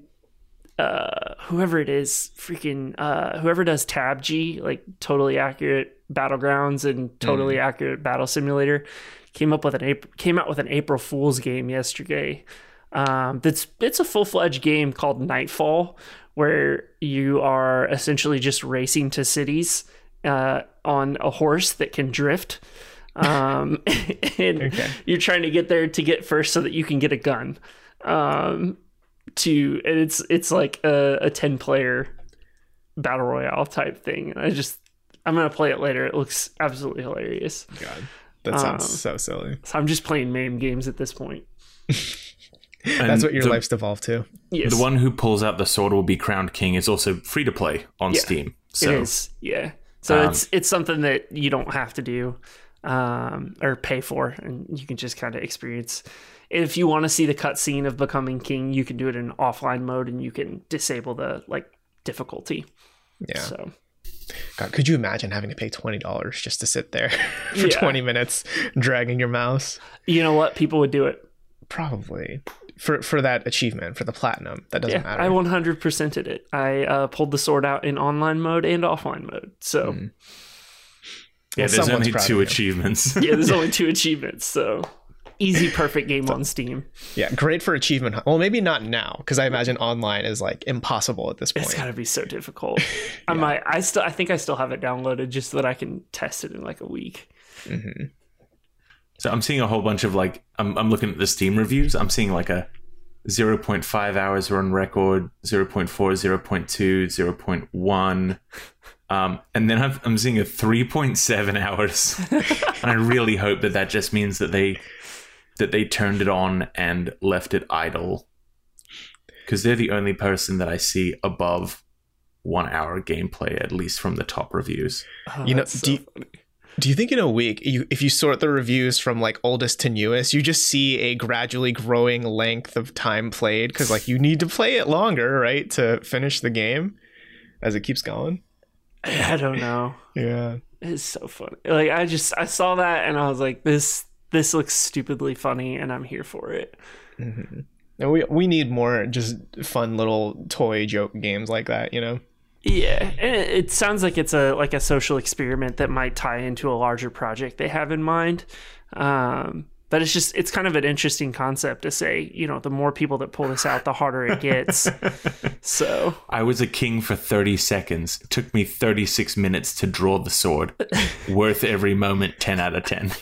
uh, whoever it is, freaking uh, whoever does Tab G, like Totally Accurate Battlegrounds and Totally mm. Accurate Battle Simulator. Came up with an came out with an April Fool's game yesterday. Um, that's it's a full fledged game called Nightfall, where you are essentially just racing to cities uh, on a horse that can drift, um, and okay. you're trying to get there to get first so that you can get a gun. Um, to and it's it's like a, a ten player battle royale type thing. And I just I'm gonna play it later. It looks absolutely hilarious. God. That sounds um, so silly. So I'm just playing meme games at this point. That's what your the, life's devolved to. Yes. The one who pulls out the sword will be crowned king is also free to play on yeah, Steam. So, it is, yeah. So um, it's it's something that you don't have to do um, or pay for, and you can just kind of experience. If you want to see the cutscene of becoming king, you can do it in offline mode, and you can disable the like difficulty. Yeah. So. God, could you imagine having to pay twenty dollars just to sit there for yeah. twenty minutes dragging your mouse? You know what? People would do it. Probably. For for that achievement, for the platinum. That doesn't yeah, matter. I one hundred percented it. I uh, pulled the sword out in online mode and offline mode. So, mm. yeah, well, there's only two achievements. yeah, there's only two achievements. So, easy, perfect game so, on Steam. Yeah, great for achievement. Well, maybe not now, because I imagine online is like impossible at this point. It's gotta be so difficult. yeah. I might. I still. I think I still have it downloaded just so that I can test it in like a week. Mm-hmm. So I'm seeing a whole bunch of like. I'm. I'm looking at the Steam reviews. I'm seeing like a zero point five hours run record, zero point four, zero point two, zero point one. Um, and then I've, I'm seeing a three point seven hours, and I really hope that that just means that they. that they turned it on and left it idle, because they're the only person that I see above one hour gameplay, at least from the top reviews. Oh, you know, so do, you, do you think in a week, you, if you sort the reviews from like oldest to newest, you just see a gradually growing length of time played? Because like you need to play it longer, right, to finish the game as it keeps going. I don't know. yeah, it's so funny. Like I just I saw that and I was like, this. This looks stupidly funny, and I'm here for it. Mm-hmm. And we we need more just fun little toy joke games like that, you know? Yeah, and it, it sounds like it's a like a social experiment that might tie into a larger project they have in mind. Um, but it's just it's kind of an interesting concept to say, you know, the more people that pull this out, the harder it gets. So I was a king for thirty seconds. It took me thirty-six minutes to draw the sword. Worth every moment. ten out of ten.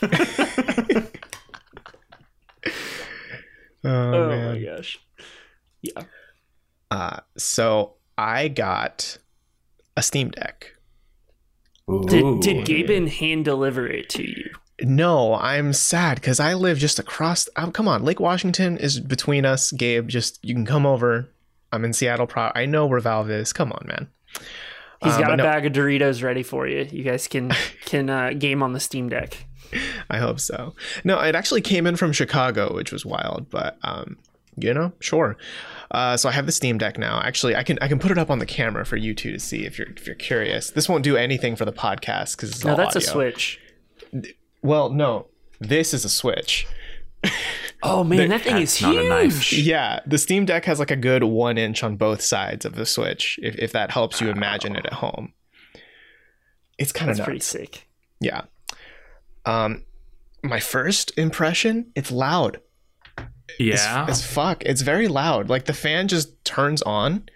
Oh, oh man. My gosh. Yeah. Uh, so I got a Steam Deck. Ooh. Did, did Gaben hand deliver it to you? No, I'm sad because I live just across. Um, come on. Lake Washington is between us. Gabe, just you can come over. I'm in Seattle. Pro- I know where Valve is. Come on, man. He's um, got a no- bag of Doritos ready for you. You guys can, can uh, game on the Steam Deck. I hope so. No, it actually came in from Chicago, which was wild, but um, you know, sure. Uh, so I have the Steam Deck now. Actually, I can I can put it up on the camera for you two to see if you're if you're curious. This won't do anything for the podcast because it's all audio. No, that's a Switch. Well, no, this is a Switch. Oh man, the, that thing is huge. Not a knife. Yeah, the Steam Deck has like a good one inch on both sides of the Switch. If if that helps you imagine oh. it at home, it's kind of nuts. Pretty sick. Yeah. Um, my first impression, it's loud. Yeah, as fuck. It's very loud. Like the fan just turns on,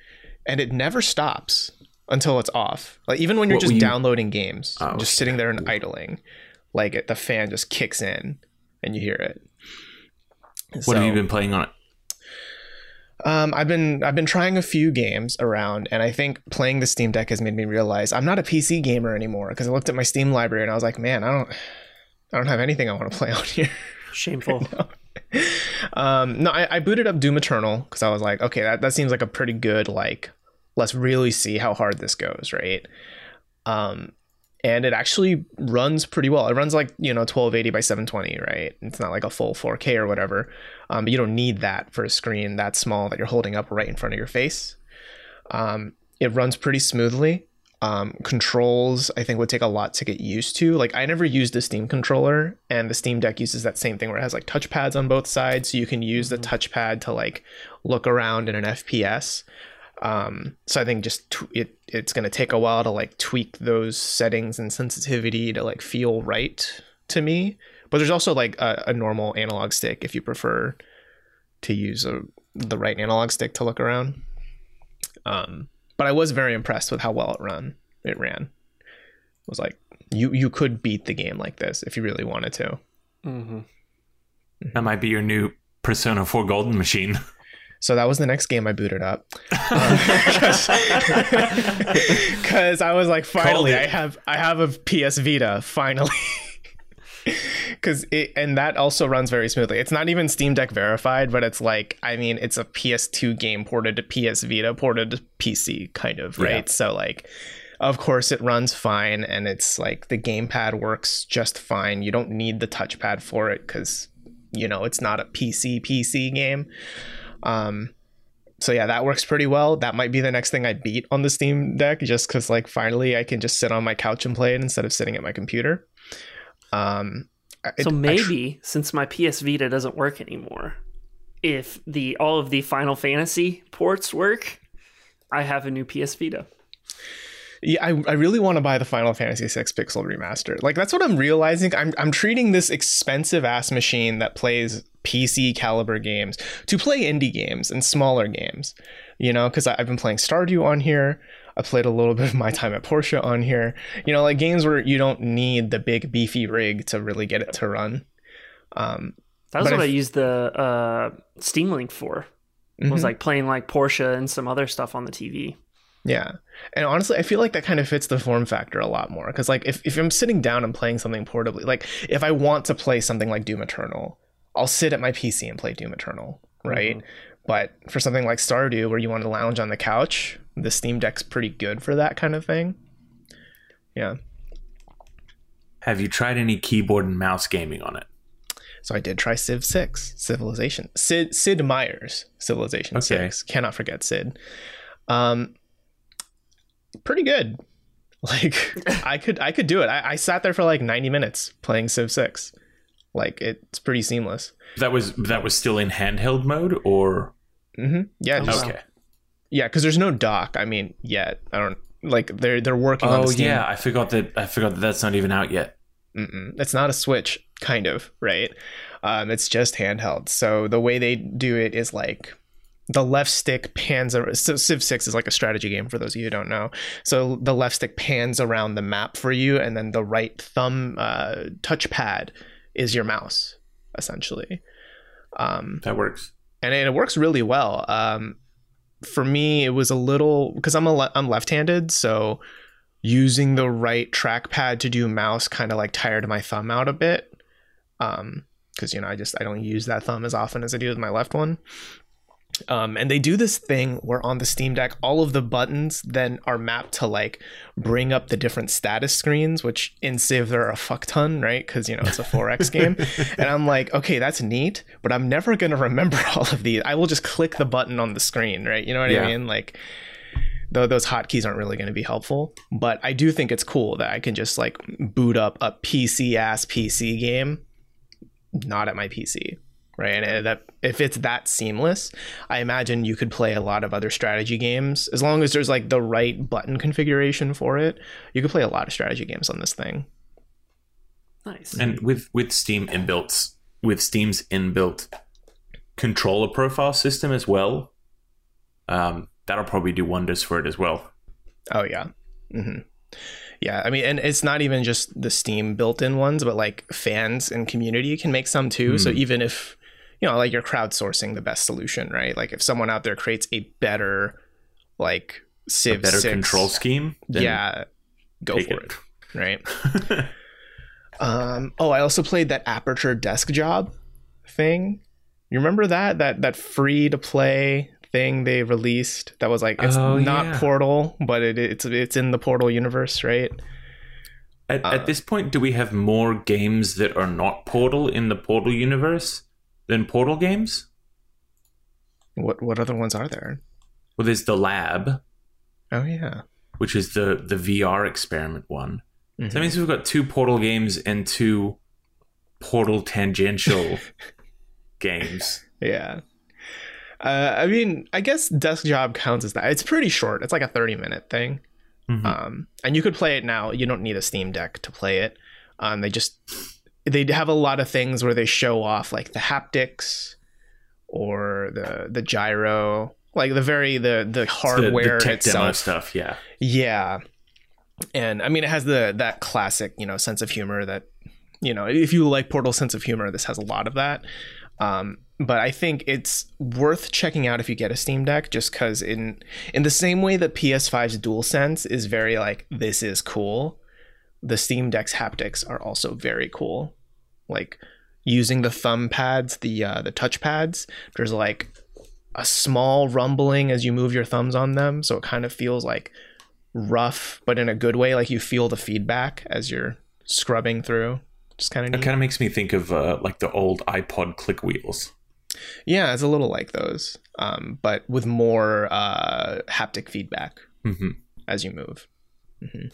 and it never stops until it's off. Like even when you're what just you... downloading games, oh, just sitting there and idling, like it, the fan just kicks in, and you hear it. What so, have you been playing on it? Um, I've been I've been trying a few games around, and I think playing the Steam Deck has made me realize I'm not a P C gamer anymore. Because I looked at my Steam library and I was like, man, I don't I don't have anything I want to play on here. Shameful. um, no, I, I booted up Doom Eternal because I was like, okay, that, that seems like a pretty good like. Let's really see how hard this goes, right? Um, and it actually runs pretty well. It runs like, you know, twelve eighty by seven twenty, right? It's not like a full four K or whatever. Um, but you don't need that for a screen that small that you're holding up right in front of your face. Um, it runs pretty smoothly. Um, controls, I think, would take a lot to get used to. Like, I never used a Steam controller, and the Steam Deck uses that same thing where it has like touchpads on both sides, so you can use the touchpad to like look around in an F P S. Um, so I think just t- it it's going to take a while to like tweak those settings and sensitivity to like feel right to me. But there's also like a, a normal analog stick if you prefer to use a, the right analog stick to look around. Um, but I was very impressed with how well it run. It ran. It was like you you could beat the game like this if you really wanted to. Mm-hmm. That might be your new Persona four Golden machine. So that was the next game I booted up because um, I was like, finally, I have I have a P S Vita finally, because it and that also runs very smoothly. It's not even Steam Deck verified, but it's like, I mean, it's a P S two game ported to P S Vita, ported to P C kind of. Right. Yeah. So like, of course, it runs fine. And it's like the gamepad works just fine. You don't need the touchpad for it because, you know, it's not a P C P C game. Um, so yeah, that works pretty well. That might be the next thing I beat on the Steam Deck, just because like finally I can just sit on my couch and play it instead of sitting at my computer. Um, so it, maybe tr- since my P S Vita doesn't work anymore, if the all of the Final Fantasy ports work, I have a new P S Vita. Yeah, I, I really want to buy the Final Fantasy six Pixel Remaster. Like that's what I'm realizing. I'm I'm treating this expensive ass machine that plays P C caliber games to play indie games and smaller games, you know, because I've been playing Stardew on here. I played a little bit of My Time at Porsche on here, you know, like games where you don't need the big beefy rig to really get it to run. Um, that was what if, I used the uh, Steam Link for. Mm-hmm. I was like playing like Porsche and some other stuff on the T V. Yeah. And honestly, I feel like that kind of fits the form factor a lot more because like if, if I'm sitting down and playing something portably, like if I want to play something like Doom Eternal, I'll sit at my P C and play Doom Eternal, right? Mm-hmm. But for something like Stardew where you want to lounge on the couch, the Steam Deck's pretty good for that kind of thing. Yeah. Have you tried any keyboard and mouse gaming on it? So I did try Civ six, Civilization. Sid Sid Meier's Civilization okay. six. Cannot forget Sid. Um, pretty good. Like I could I could do it. I, I sat there for like ninety minutes playing Civ six. Like it's pretty seamless. That was that was still in handheld mode, or mm-hmm. yeah, just, okay, yeah, because there's no dock. I mean, yet I don't like they're they're working. Oh on Steam. yeah, I forgot that. I forgot that that's not even out yet. Mm-mm. It's not a Switch, kind of right. Um, it's just handheld. So the way they do it is like the left stick pans. So Civ six is like a strategy game for those of you who don't know. So the left stick pans around the map for you, and then the right thumb uh, touchpad. Is your mouse essentially. Um, that works, and it works really well. Um, for me, it was a little because I'm a le- I'm left-handed, so using the right trackpad to do mouse kind of like tired my thumb out a bit. Um, because you know I just I don't use that thumb as often as I do with my left one. Um, and they do this thing where on the Steam Deck, all of the buttons then are mapped to like bring up the different status screens, which in Civ there are a fuck ton, right? Because, you know, it's a four X game. And I'm like, okay, that's neat, but I'm never going to remember all of these. I will just click the button on the screen, right? You know what yeah. I mean? Like, though those hotkeys aren't really going to be helpful, but I do think it's cool that I can just like boot up a P C ass P C game, not at my P C. right? And that, if it's that seamless, I imagine you could play a lot of other strategy games. As long as there's like the right button configuration for it, you could play a lot of strategy games on this thing. Nice. And with with Steam inbuilt, with Steam's inbuilt controller profile system as well, um, that'll probably do wonders for it as well. Oh yeah. Mm-hmm. Yeah, I mean, and it's not even just the Steam built-in ones, but like fans and community can make some too. Mm. So even if, you know, like you're crowdsourcing the best solution, right? Like if someone out there creates a better, like Civ a better six, control scheme, then yeah, go for it, it right? um, oh, I also played that Aperture Desk Job thing. You remember that that that free to play thing they released that was like, it's oh, not yeah. Portal, but it, it's it's in the Portal universe, right? At, uh, at this point, do we have more games that are not Portal in the Portal universe than Portal games? What what other ones are there? Well, there's The Lab. Oh yeah, which is the the V R experiment one. Mm-hmm. So that means we've got two Portal games and two Portal tangential games. Yeah. Uh, I mean, I guess Desk Job counts as that. It's pretty short. It's like a thirty-minute thing. Mm-hmm. Um, and you could play it now. You don't need a Steam Deck to play it. Um, they just... They have a lot of things where they show off, like, the haptics or the the gyro. Like, the very... The, the hardware itself. The, the tech demo stuff, yeah. Yeah. And, I mean, it has the that classic, you know, sense of humor that... You know, if you like Portal's sense of humor, this has a lot of that. Um... But I think it's worth checking out if you get a Steam Deck, just because in in the same way that P S five's DualSense is very like, this is cool, the Steam Deck's haptics are also very cool. Like using the thumb pads, the uh, the touch pads, there's like a small rumbling as you move your thumbs on them. So it kind of feels like rough, but in a good way, like you feel the feedback as you're scrubbing through. Just kind of neat. It kind of makes me think of uh, like the old iPod click wheels. Yeah, it's a little like those, um, but with more uh, haptic feedback mm-hmm. as you move. Mm-hmm.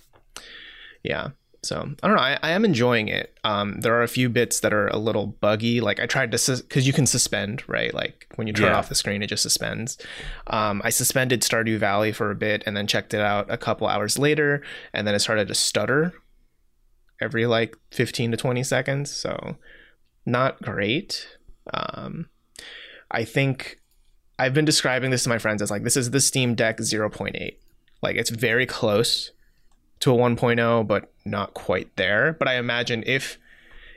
Yeah, so I don't know. I, I am enjoying it. Um, there are a few bits that are a little buggy. Like I tried to, sus- because you can suspend, right? Like when you turn yeah. off the screen, it just suspends. Um, I suspended Stardew Valley for a bit and then checked it out a couple hours later, and then it started to stutter every like fifteen to twenty seconds. So not great. Um, I think I've been describing this to my friends as like, this is the Steam Deck zero point eight. Like it's very close to a one point oh, but not quite there. But I imagine if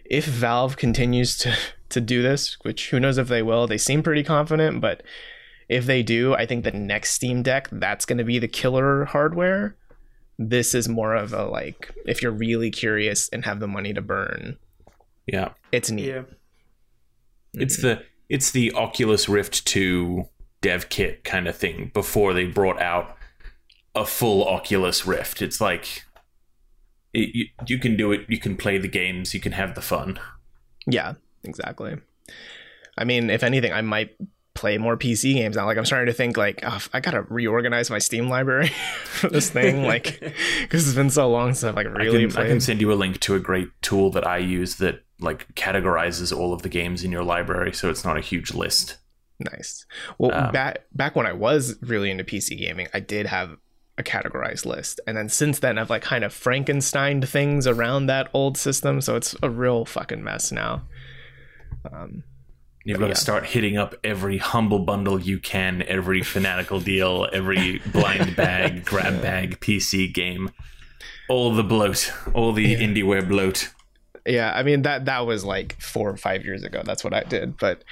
if Valve continues to, to do this, which who knows if they will, they seem pretty confident. But if they do, I think the next Steam Deck, that's going to be the killer hardware. This is more of a like, if you're really curious and have the money to burn. Yeah. It's neat. Yeah. It's the it's the Oculus Rift two dev kit kind of thing before they brought out a full Oculus Rift. It's like, it, you, you can do it, you can play the games, you can have the fun. Yeah, exactly. I mean, if anything, I might play more P C games now. Like, I'm starting to think, like, oh, I gotta reorganize my Steam library for this thing, like, because it's been so long since I've, like, really I can, I can send you a link to a great tool that I use that like categorizes all of the games in your library, so it's not a huge list. Nice. Well, um, back back when I was really into P C gaming, I did have a categorized list, and then since then I've like kind of Frankensteined things around that old system, so it's a real fucking mess now. Um, You've got yeah. to start hitting up every humble bundle you can, every fanatical deal, every blind bag, grab bag, P C game, all the bloat, all the yeah. indieware bloat. Yeah, I mean, that that was like four or five years ago. That's what I did. But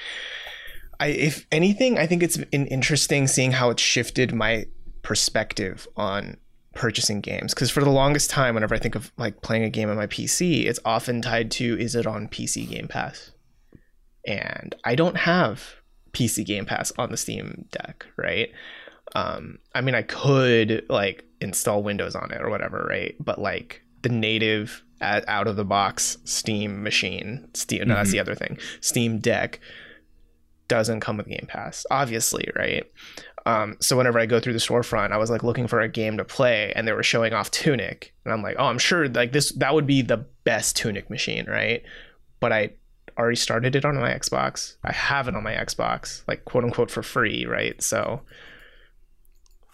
I, if anything, I think it's been interesting seeing how it shifted my perspective on purchasing games. Because for the longest time, whenever I think of like playing a game on my P C, it's often tied to, is it on P C Game Pass? And I don't have P C Game Pass on the Steam Deck, right? Um, I mean, I could like install Windows on it or whatever, right? But like the native... out of the box Steam machine, Steam, no, mm-hmm. that's the other thing. Steam Deck doesn't come with Game Pass, obviously, right? Um, so whenever I go through the storefront, I was like looking for a game to play, and they were showing off Tunic, and I'm like, oh, I'm sure like this that would be the best Tunic machine, right? But I already started it on my Xbox. I have it on my Xbox, like quote unquote for free, right? So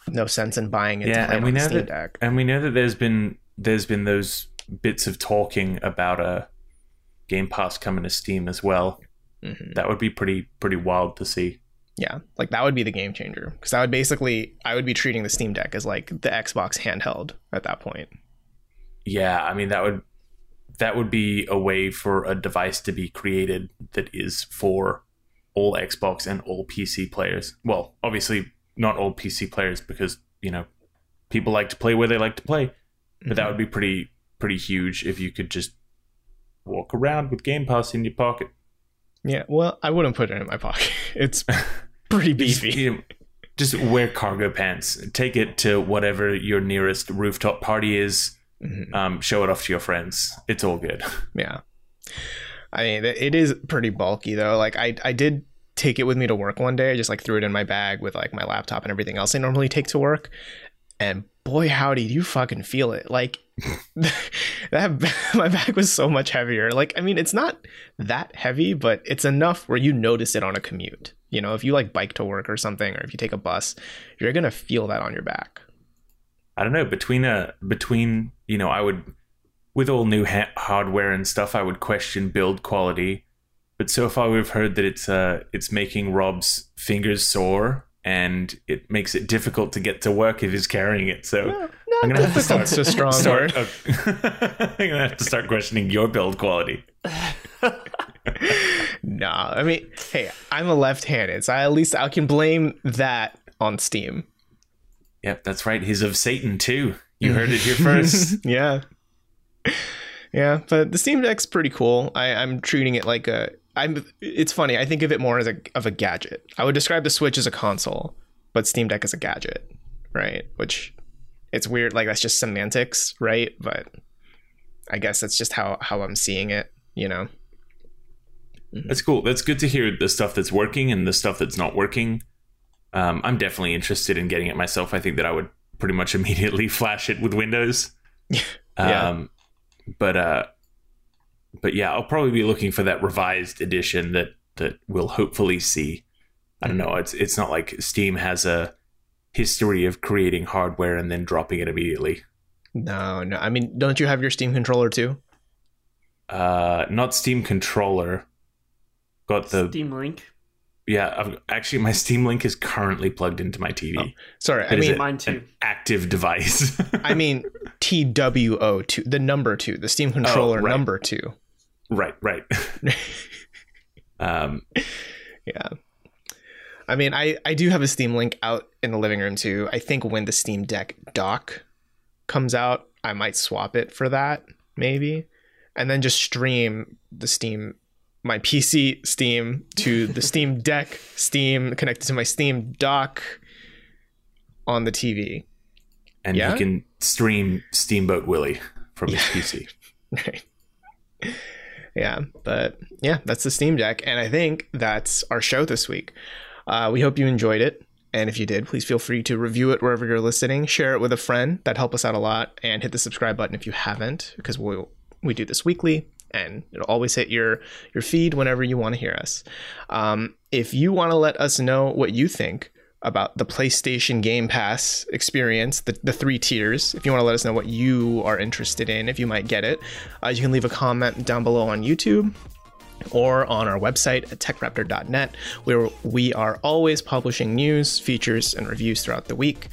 no sense in buying it yeah, to play and we on know Steam that, Deck. And we know that there's been there's been those bits of talking about a Game Pass coming to Steam as well. Mm-hmm. That would be pretty pretty wild to see. Yeah, like that would be the game changer, because I would basically I would be treating the Steam Deck as like the Xbox handheld at that point. Yeah, I mean that would that would be a way for a device to be created that is for all Xbox and all P C players. Well, obviously not all P C players, because, you know, people like to play where they like to play. But mm-hmm. that would be pretty pretty huge if you could just walk around with Game Pass in your pocket. Yeah, well, I wouldn't put it in my pocket. It's pretty beefy. just, you know, just wear cargo pants. Take it to whatever your nearest rooftop party is. Mm-hmm. Um, show it off to your friends. It's all good. Yeah. I mean, it is pretty bulky, though. Like, I, I did take it with me to work one day. I just, like, threw it in my bag with, like, my laptop and everything else I normally take to work. And boy, howdy, do you fucking feel it. Like, that my back was so much heavier. Like, I mean, it's not that heavy, but it's enough where you notice it on a commute. You know, if you, like, bike to work or something, or if you take a bus, you're going to feel that on your back. I don't know, between a between, you know, I would, with all new ha- hardware and stuff, I would question build quality. But so far we've heard that it's uh it's making Rob's fingers sore, and it makes it difficult to get to work if he's carrying it. So no, no, I'm gonna have to start, that's a strong start, word. I'm gonna have to start questioning your build quality. Nah, I mean, hey, I'm a left-handed, so I, at least I can blame that on Steam. Yep, that's right. He's of Satan, too. You heard it here first. Yeah. Yeah, but the Steam Deck's pretty cool. I, I'm treating it like a... I'm. It's funny. I think of it more as a of a gadget. I would describe the Switch as a console, but Steam Deck is a gadget, right? Which, it's weird. Like, that's just semantics, right? But I guess that's just how, how I'm seeing it, you know? Mm-hmm. That's cool. That's good to hear, the stuff that's working and the stuff that's not working. Um, I'm definitely interested in getting it myself. I think that I would pretty much immediately flash it with Windows. yeah. Um, but uh, but yeah, I'll probably be looking for that revised edition that, that we'll hopefully see. I don't know. It's it's not like Steam has a history of creating hardware and then dropping it immediately. No, no. I mean, don't you have your Steam controller too? Uh, not Steam controller. Got the Steam Link. Yeah, I've, actually, my Steam Link is currently plugged into my T V. Oh, sorry, I mean, mine too. An active device. I mean, T W O two, the number two, the Steam controller oh, right. number two. Right, right. um, yeah. I mean, I, I do have a Steam Link out in the living room too. I think when the Steam Deck dock comes out, I might swap it for that, maybe. And then just stream the Steam... my P C Steam to the Steam Deck Steam connected to my Steam Dock on the T V. And yeah? You can stream Steamboat Willie from yeah. his P C. Right. Yeah, but yeah, that's the Steam Deck. And I think that's our show this week. Uh, we hope you enjoyed it. And if you did, please feel free to review it wherever you're listening. Share it with a friend. That'd help us out a lot. And hit the subscribe button if you haven't, because we'll, we do this weekly. And it'll always hit your your feed whenever you want to hear us. Um, if you want to let us know what you think about the PlayStation Game Pass experience, the, the three tiers, if you want to let us know what you are interested in, if you might get it, uh, you can leave a comment down below on YouTube or on our website at tech raptor dot net, where we are always publishing news, features, and reviews throughout the week.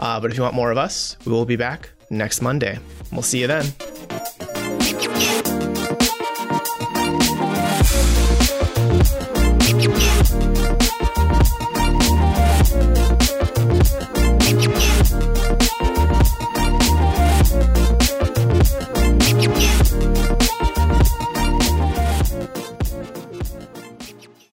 Uh, but if you want more of us, we will be back next Monday. We'll see you then.